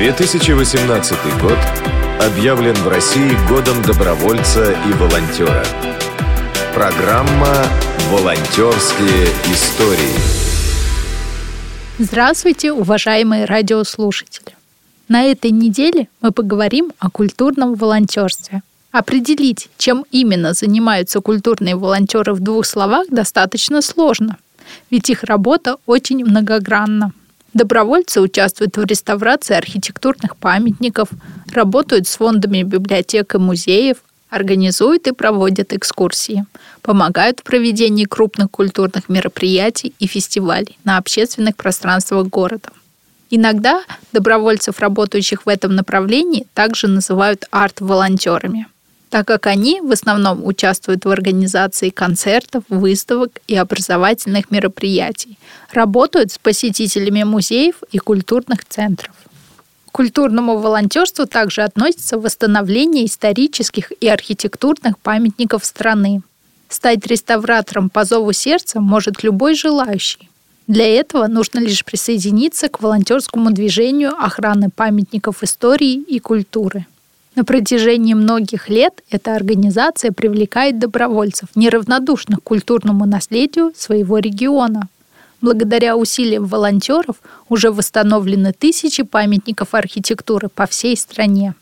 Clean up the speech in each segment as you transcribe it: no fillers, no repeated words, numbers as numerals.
2018 год объявлен в России годом добровольца и волонтера. Программа «Волонтерские истории». Здравствуйте, уважаемые радиослушатели! На этой неделе мы поговорим о культурном волонтерстве. Определить, чем именно занимаются культурные волонтеры в двух словах, достаточно сложно, ведь их работа очень многогранна. Добровольцы участвуют в реставрации архитектурных памятников, работают с фондами библиотек и музеев, организуют и проводят экскурсии, помогают в проведении крупных культурных мероприятий и фестивалей на общественных пространствах города. Иногда добровольцев, работающих в этом направлении, также называют арт-волонтерами, так как они в основном участвуют в организации концертов, выставок и образовательных мероприятий, работают с посетителями музеев и культурных центров. К культурному волонтерству также относится восстановление исторических и архитектурных памятников страны. Стать реставратором по зову сердца может любой желающий. Для этого нужно лишь присоединиться к волонтерскому движению охраны памятников истории и культуры. На протяжении многих лет эта организация привлекает добровольцев, неравнодушных к культурному наследию своего региона. Благодаря усилиям волонтеров уже восстановлены тысячи памятников архитектуры по всей стране.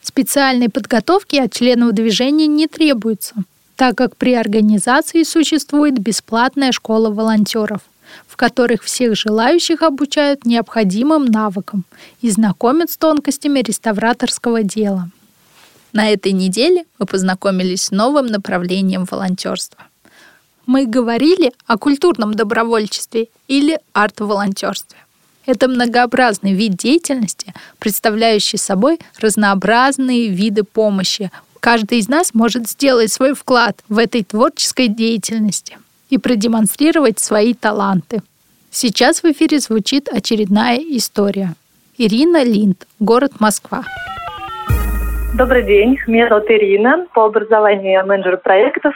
Специальной подготовки от членов движения не требуется, так как при организации существует бесплатная школа волонтеров, в которых всех желающих обучают необходимым навыкам и знакомят с тонкостями реставраторского дела. На этой неделе мы познакомились с новым направлением волонтерства. Мы говорили о культурном добровольчестве или арт-волонтерстве. Это многообразный вид деятельности, представляющий собой разнообразные виды помощи. Каждый из нас может сделать свой вклад в этой творческой деятельности и продемонстрировать свои таланты. Сейчас в эфире звучит очередная история. Ирина Линд, город Москва. Добрый день, меня зовут Ирина, по образованию я менеджер проектов,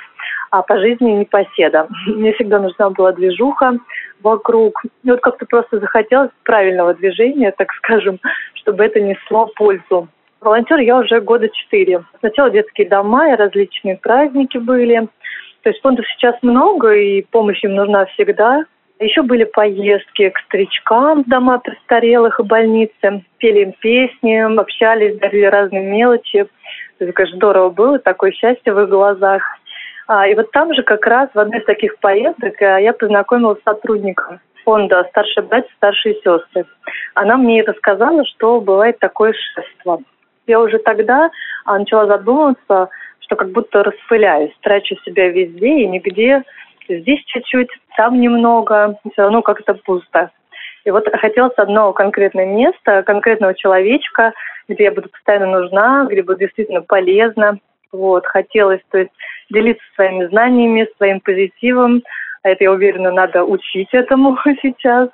а по жизни непоседа. Мне всегда нужна была движуха вокруг. И вот как-то просто захотелось правильного движения, так скажем, чтобы это несло пользу. Волонтер я уже 4 года. Сначала детские дома и различные праздники были. То есть фондов сейчас много, и помощь им нужна всегда. Еще были поездки к старичкам в дома престарелых и больницы. Пели им песни, общались, дарили разные мелочи. Это, конечно, здорово было, такое счастье в их глазах. И вот там же как раз в одной из таких поездок я познакомилась с сотрудником фонда «Старшие братья, старшие сёстры». Она мне рассказала, что бывает такое шефство. Я уже тогда начала задумываться, что как будто распыляюсь, трачу себя везде и нигде. Здесь чуть-чуть, там немного, все равно как-то пусто. И вот хотелось одного конкретного места, конкретного человечка, где я буду постоянно нужна, где буду действительно полезна. Вот, хотелось, то есть, делиться своими знаниями, своим позитивом. А это, я уверена, надо учить этому сейчас.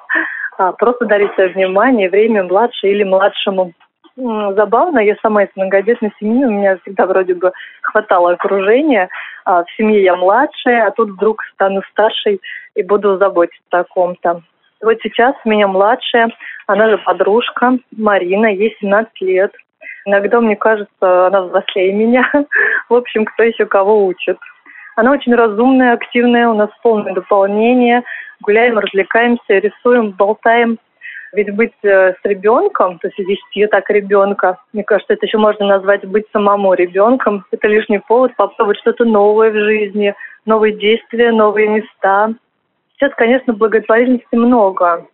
Просто дарить свое внимание, время младше или младшему. Забавно, я сама из многодетной семьи, у меня всегда вроде бы хватало окружения. В семье я младшая, а тут вдруг стану старшей и буду заботиться о ком-то. Вот сейчас у меня младшая, она же подружка, Марина, ей 17 лет. Иногда, мне кажется, она взрослее меня. В общем, кто еще кого учит. Она очень разумная, активная, у нас полное дополнение. Гуляем, развлекаемся, рисуем, болтаем. Ведь быть с ребенком, то есть вести так ребенка, мне кажется, это еще можно назвать быть самому ребенком. Это лишний повод попробовать что-то новое в жизни, новые действия, новые места. Сейчас, конечно, благотворительности много.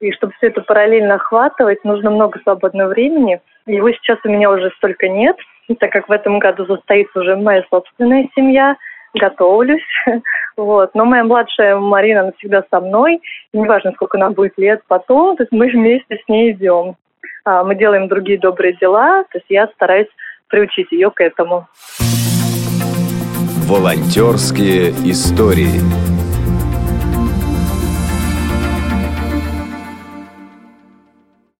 И чтобы все это параллельно охватывать, нужно много свободного времени. Его сейчас у меня уже столько нет, так как в этом году состоится уже моя собственная семья. Готовлюсь. Вот. Но моя младшая Марина, она всегда со мной. И неважно, сколько нам будет лет потом, то есть мы вместе с ней идем. Мы делаем другие добрые дела. То есть я стараюсь приучить ее к этому. Волонтерские истории.